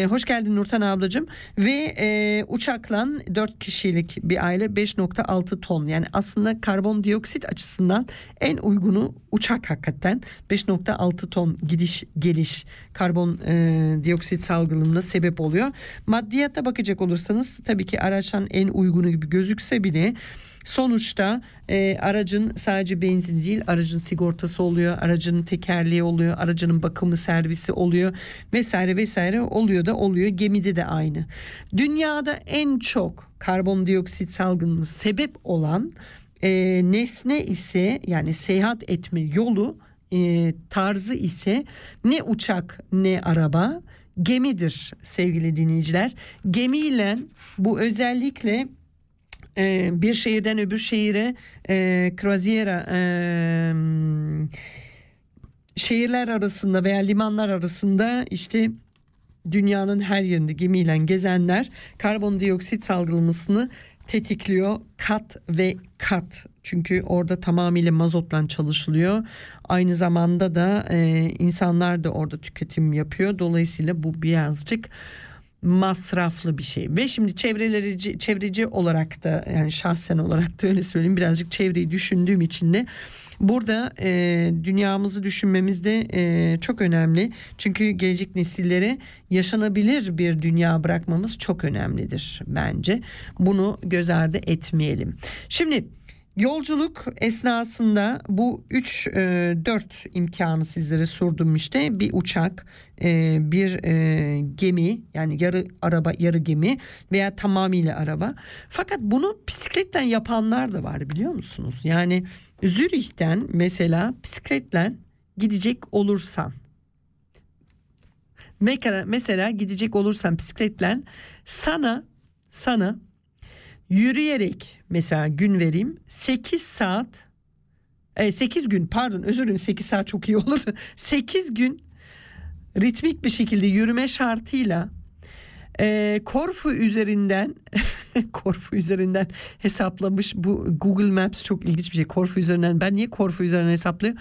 Hoş geldin Nurten ablacığım. Ve uçakla 4 kişilik bir aile 5.6 ton. Yani aslında karbondioksit açısından en uygunu uçak hakikaten. 5.6 ton gidiş geliş karbondioksit salgılımına sebep oluyor. Maddiyata bakacak olursanız tabii ki araçtan en uygunu gibi gözükse bile sonuçta aracın sadece benzin değil, aracın sigortası oluyor, aracın tekerleği oluyor, aracının bakımı, servisi oluyor vesaire oluyor. Gemide de aynı. Dünyada en çok karbondioksit salgınına sebep olan nesne ise yani seyahat etme yolu tarzı ise ne uçak ne araba, gemidir sevgili dinleyiciler. Gemiyle bu özellikle bir şehirden öbür şehire kruvaziyera şehirler arasında veya limanlar arasında işte dünyanın her yerinde gemiyle gezenler karbondioksit salgılamasını tetikliyor kat. Çünkü orada tamamıyla mazotla çalışılıyor. Aynı zamanda da insanlar da orada tüketim yapıyor. Dolayısıyla bu birazcık masraflı bir şey. Ve şimdi çevreci olarak da yani şahsen olarak da öyle söyleyeyim. Birazcık çevreyi düşündüğüm için de burada dünyamızı düşünmemiz de çok önemli. Çünkü gelecek nesillere yaşanabilir bir dünya bırakmamız çok önemlidir bence. Bunu göz ardı etmeyelim. Şimdi yolculuk esnasında bu 3-4 imkanı sizlere sordum işte. Bir uçak, bir gemi yani yarı araba yarı gemi veya tamamıyla araba. Fakat bunu bisikletten yapanlar da var biliyor musunuz? Yani Zürih'ten mesela bisikletle gidecek olursan. Mesela gidecek olursan bisikletle sana yürüyerek mesela gün vereyim 8 saat çok iyi olur 8 gün ritmik bir şekilde yürüme şartıyla Korfu üzerinden hesaplamış. Bu Google Maps çok ilginç bir şey. Korfu üzerinden ben niye Korfu üzerinden hesaplıyor?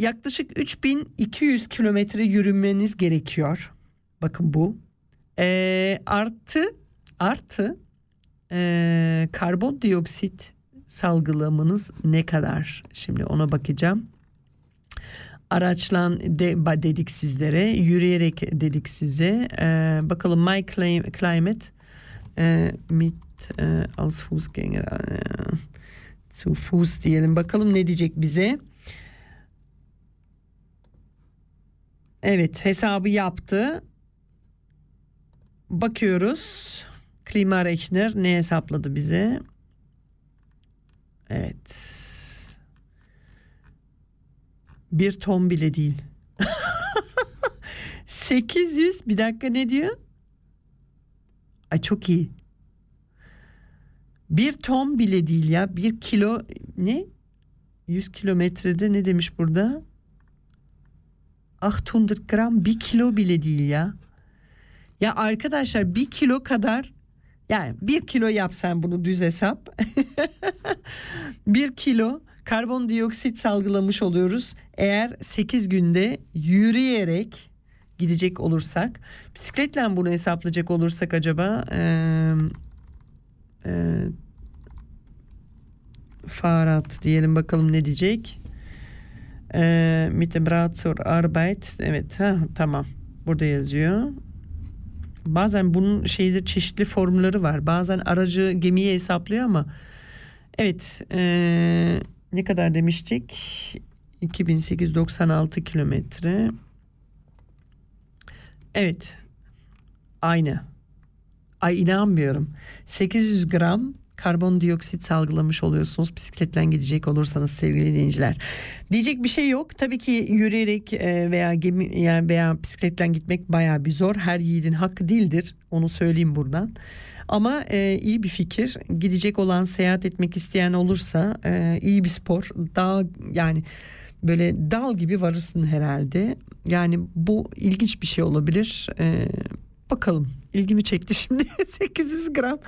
Yaklaşık 3200 kilometre yürümeniz gerekiyor. Bakın bu artı karbondioksit salgılamanız ne kadar? Şimdi ona bakacağım. Araçla dedik sizlere, yürüyerek dedik size. Bakalım my climate mit als Fußgänger zu Fuß diyelim. Bakalım ne diyecek bize? Evet, hesabı yaptı. Bakıyoruz. Klimarechner ne hesapladı bize? Evet. Bir ton bile değil. 800 bir dakika ne diyor? Ay çok iyi. Bir ton bile değil ya. Bir kilo ne? 100 kilometrede ne demiş burada? 800 gram bir kilo bile değil ya. Ya arkadaşlar bir kilo kadar, yani bir kilo yapsan bunu düz hesap. Bir kilo karbondioksit salgılamış oluyoruz. Eğer 8 günde yürüyerek gidecek olursak, bisikletle bunu hesaplayacak olursak acaba Fahrrad diyelim bakalım ne diyecek. Mit dem Rad zur Arbeit. Evet, tamam. Burada yazıyor. Bazen bunun şeyleri, çeşitli formları var. Bazen aracı gemiye hesaplıyor ama evet, ne kadar demiştik? 2896 kilometre. Evet. Aynı. Ay inanmıyorum. 800 gram karbondioksit salgılamış oluyorsunuz bisikletle gidecek olursanız sevgili dinleyiciler. Diyecek bir şey yok. Tabii ki yürüyerek veya gemi, yani veya bisikletle gitmek bayağı bir zor. Her yiğidin hakkı değildir. Onu söyleyeyim buradan. Ama iyi bir fikir. Gidecek olan, seyahat etmek isteyen olursa iyi bir spor. Daha yani böyle dal gibi varırsın herhalde. Yani bu ilginç bir şey olabilir. Bakalım. İlgimi çekti şimdi. 800 gram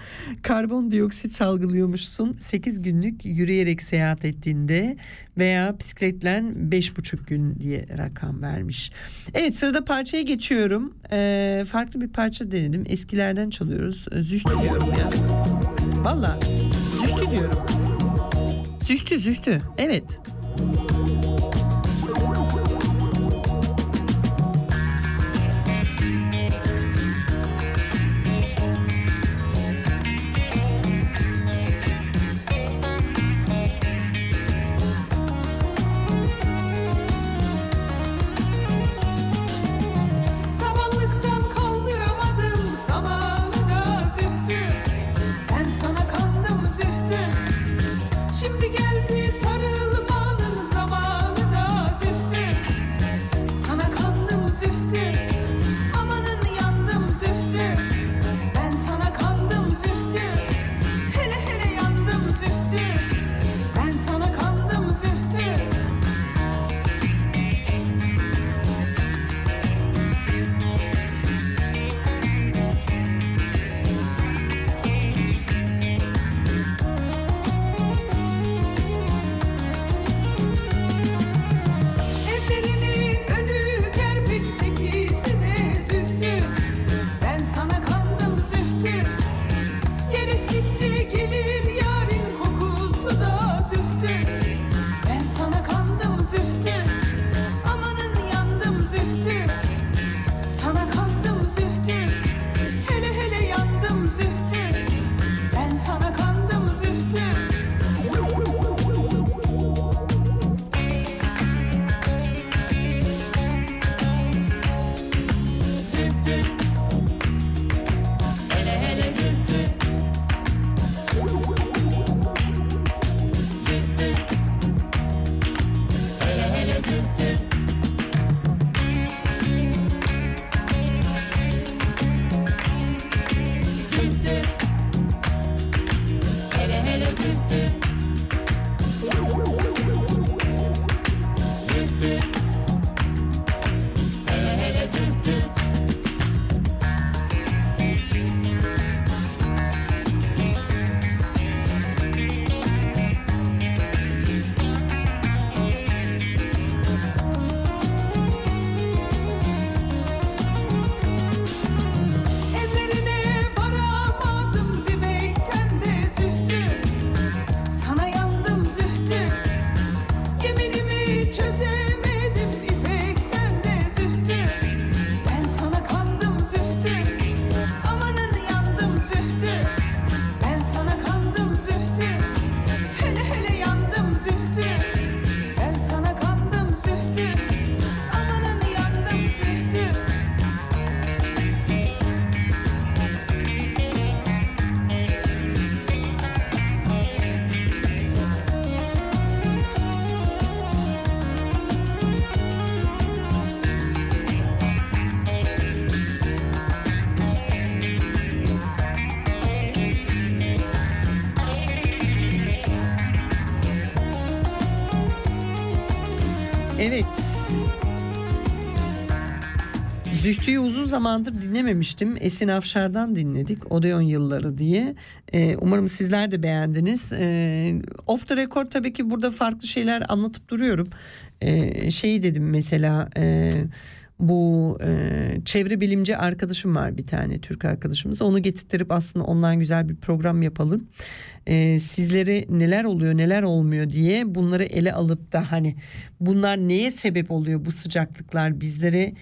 karbondioksit salgılıyormuşsun 8 günlük yürüyerek seyahat ettiğinde veya bisikletle 5,5 gün diye rakam vermiş. Evet, sırada parçaya geçiyorum. Farklı bir parça denedim. Eskilerden çalıyoruz. Zühtü diyorum ya. Valla zühtü diyorum. Zühtü zühtü. Evet. Şimdi gel bir sarıl bana. Evet. Zühtü'yü uzun zamandır dinlememiştim. Esin Afşar'dan dinledik. Odeon Yılları diye. Umarım sizler de beğendiniz. Off the record tabii ki burada farklı şeyler anlatıp duruyorum. Şeyi dedim mesela... Bu çevre bilimci arkadaşım var, bir tane Türk arkadaşımız. Onu getirttirip aslında ondan güzel bir program yapalım. Sizlere neler oluyor neler olmuyor diye bunları ele alıp da hani bunlar neye sebep oluyor, bu sıcaklıklar bizlere,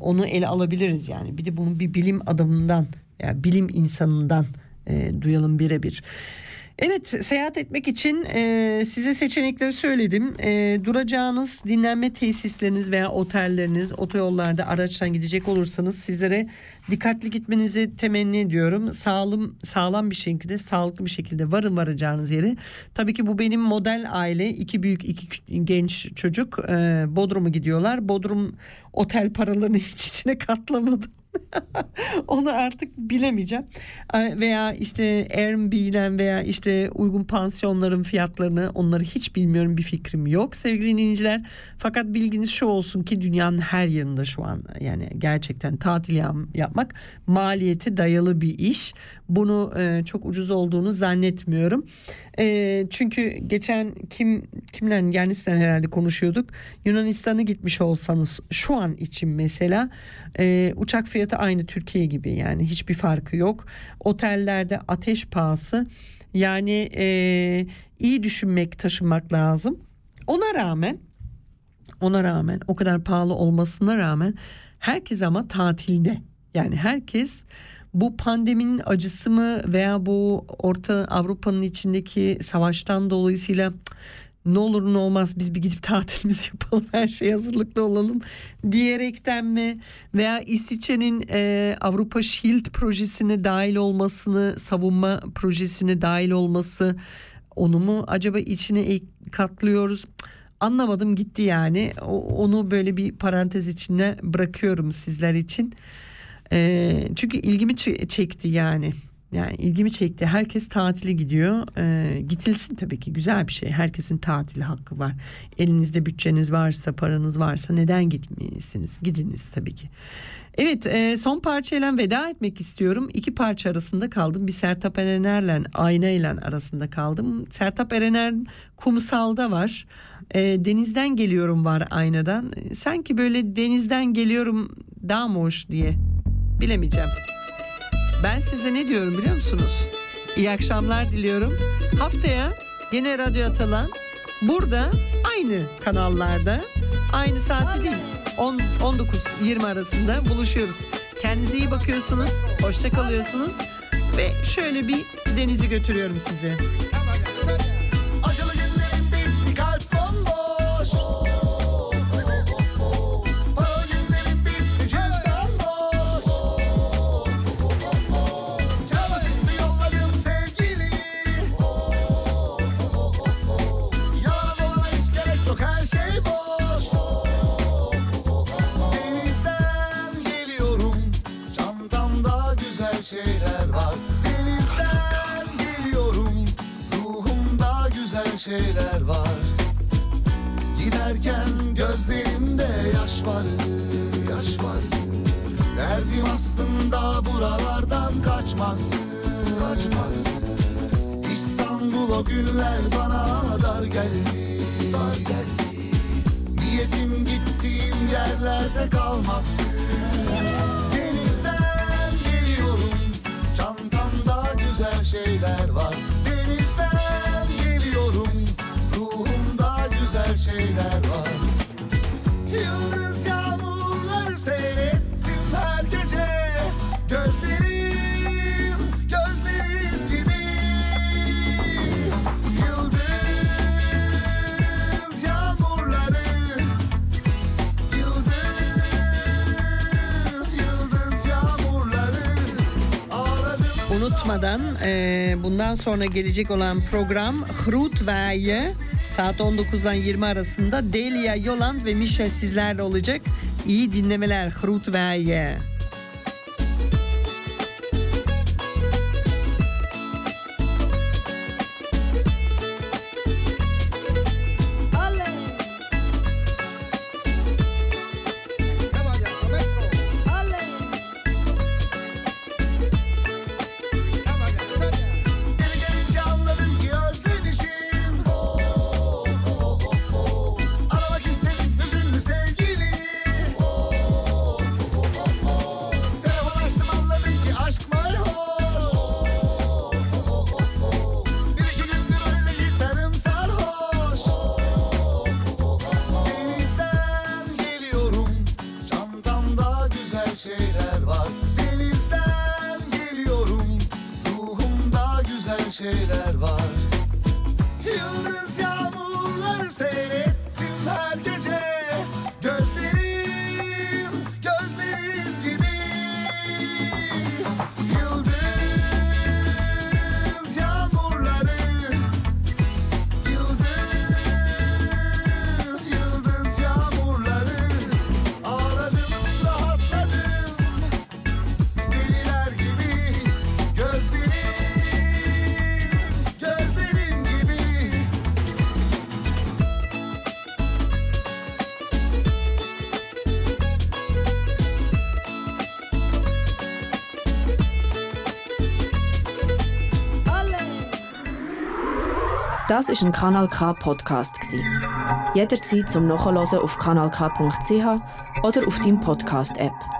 onu ele alabiliriz yani. Bir de bunu bir bilim adamından, yani bilim insanından duyalım birebir. Evet, seyahat etmek için size seçenekleri söyledim. Duracağınız dinlenme tesisleriniz veya otelleriniz, otoyollarda araçtan gidecek olursanız sizlere dikkatli gitmenizi temenni ediyorum. Sağlam bir şekilde, sağlıklı bir şekilde varın varacağınız yeri. Tabii ki bu benim model aile, 2 büyük 2 genç çocuk Bodrum'a gidiyorlar. Bodrum otel paralarını hiç içine katlamadım. Onu artık bilemeyeceğim. Veya işte Airbnb'den veya işte uygun pansiyonların fiyatlarını, onları hiç bilmiyorum, bir fikrim yok sevgili dinleyiciler. Fakat bilginiz şu olsun ki dünyanın her yerinde şu an yani gerçekten tatil yapmak maliyete dayalı bir iş. Bunu çok ucuz olduğunu zannetmiyorum. Çünkü geçen kimle Yunanistan'la herhalde konuşuyorduk. Yunanistan'a gitmiş olsanız şu an için mesela uçak fiyatı aynı Türkiye gibi, yani hiçbir farkı yok. Otellerde ateş pahası, yani iyi düşünmek, taşınmak lazım. Ona rağmen o kadar pahalı olmasına rağmen herkes ama tatilde, yani herkes bu pandeminin acısı mı veya bu Orta Avrupa'nın içindeki savaştan dolayısıyla ne olur ne olmaz biz bir gidip tatilimizi yapalım, her şey hazırlıklı olalım diyerekten mi veya İsviçre'nin Avrupa Shield projesine dahil olmasını, savunma projesine dahil olması, onu mu acaba içine katlıyoruz? Anlamadım gitti yani. Onu böyle bir parantez içine bırakıyorum sizler için. Çünkü ilgimi çekti yani. Yani ilgimi çekti. Herkes tatile gidiyor. Gitilsin tabii ki, güzel bir şey. Herkesin tatil hakkı var. Elinizde bütçeniz varsa, paranız varsa neden gitmeyesiniz? Gidiniz tabii ki. Evet, son parçayla veda etmek istiyorum. 2 parça arasında kaldım. Bir Sertab Erener'le Aynayla arasında kaldım. Sertab Erener Kumsal'da var. Denizden Geliyorum var Ayna'dan. Sanki böyle Denizden Geliyorum daha mı hoş diye, bilemeyeceğim. Ben size ne diyorum biliyor musunuz? İyi akşamlar diliyorum. Haftaya gene Radyo Atalan burada aynı kanallarda, aynı saatte değil, 19-20 arasında buluşuyoruz. Kendinize iyi bakıyorsunuz, hoşça kalıyorsunuz ve şöyle bir denizi götürüyorum sizi. Şeyler var. Giderken gözlerimde yaş vardı, yaş vardı. Derdim aslında buralardan kaçmaktı, kaçmaktı. İstanbul o günler bana dar geldi, dar geldi. Niyetim gittiğim yerlerde kalmaktı. Denizden geliyorum, çantamda güzel şeyler var. Şeyler var. Yıldız yağmurları seyrettim her gece. Gözlerim gibi. Yıldız yağmurları ağladım. Unutmadan bundan sonra gelecek olan program Khruut Vege. Saat 19'dan 20 arasında Delia, Yoland ve Mişe sizlerle olacak. İyi dinlemeler. Khruut Vege. şeyler var. Denizden geliyorum, ruhumda güzel şeyler var. Yıldız yağmurları seyrettim her gece. Gözlerim, gözlerim gibi. Yıldız yağmurları, yıldız, yıldız yağmurları. Ağladım, rahatladım, deliler gibi. Gözlerim, gözlerim gibi. Das war ein Kanal K Podcast. Jederzeit zum Nachhören auf kanalk.ch oder auf deinem Podcast-App.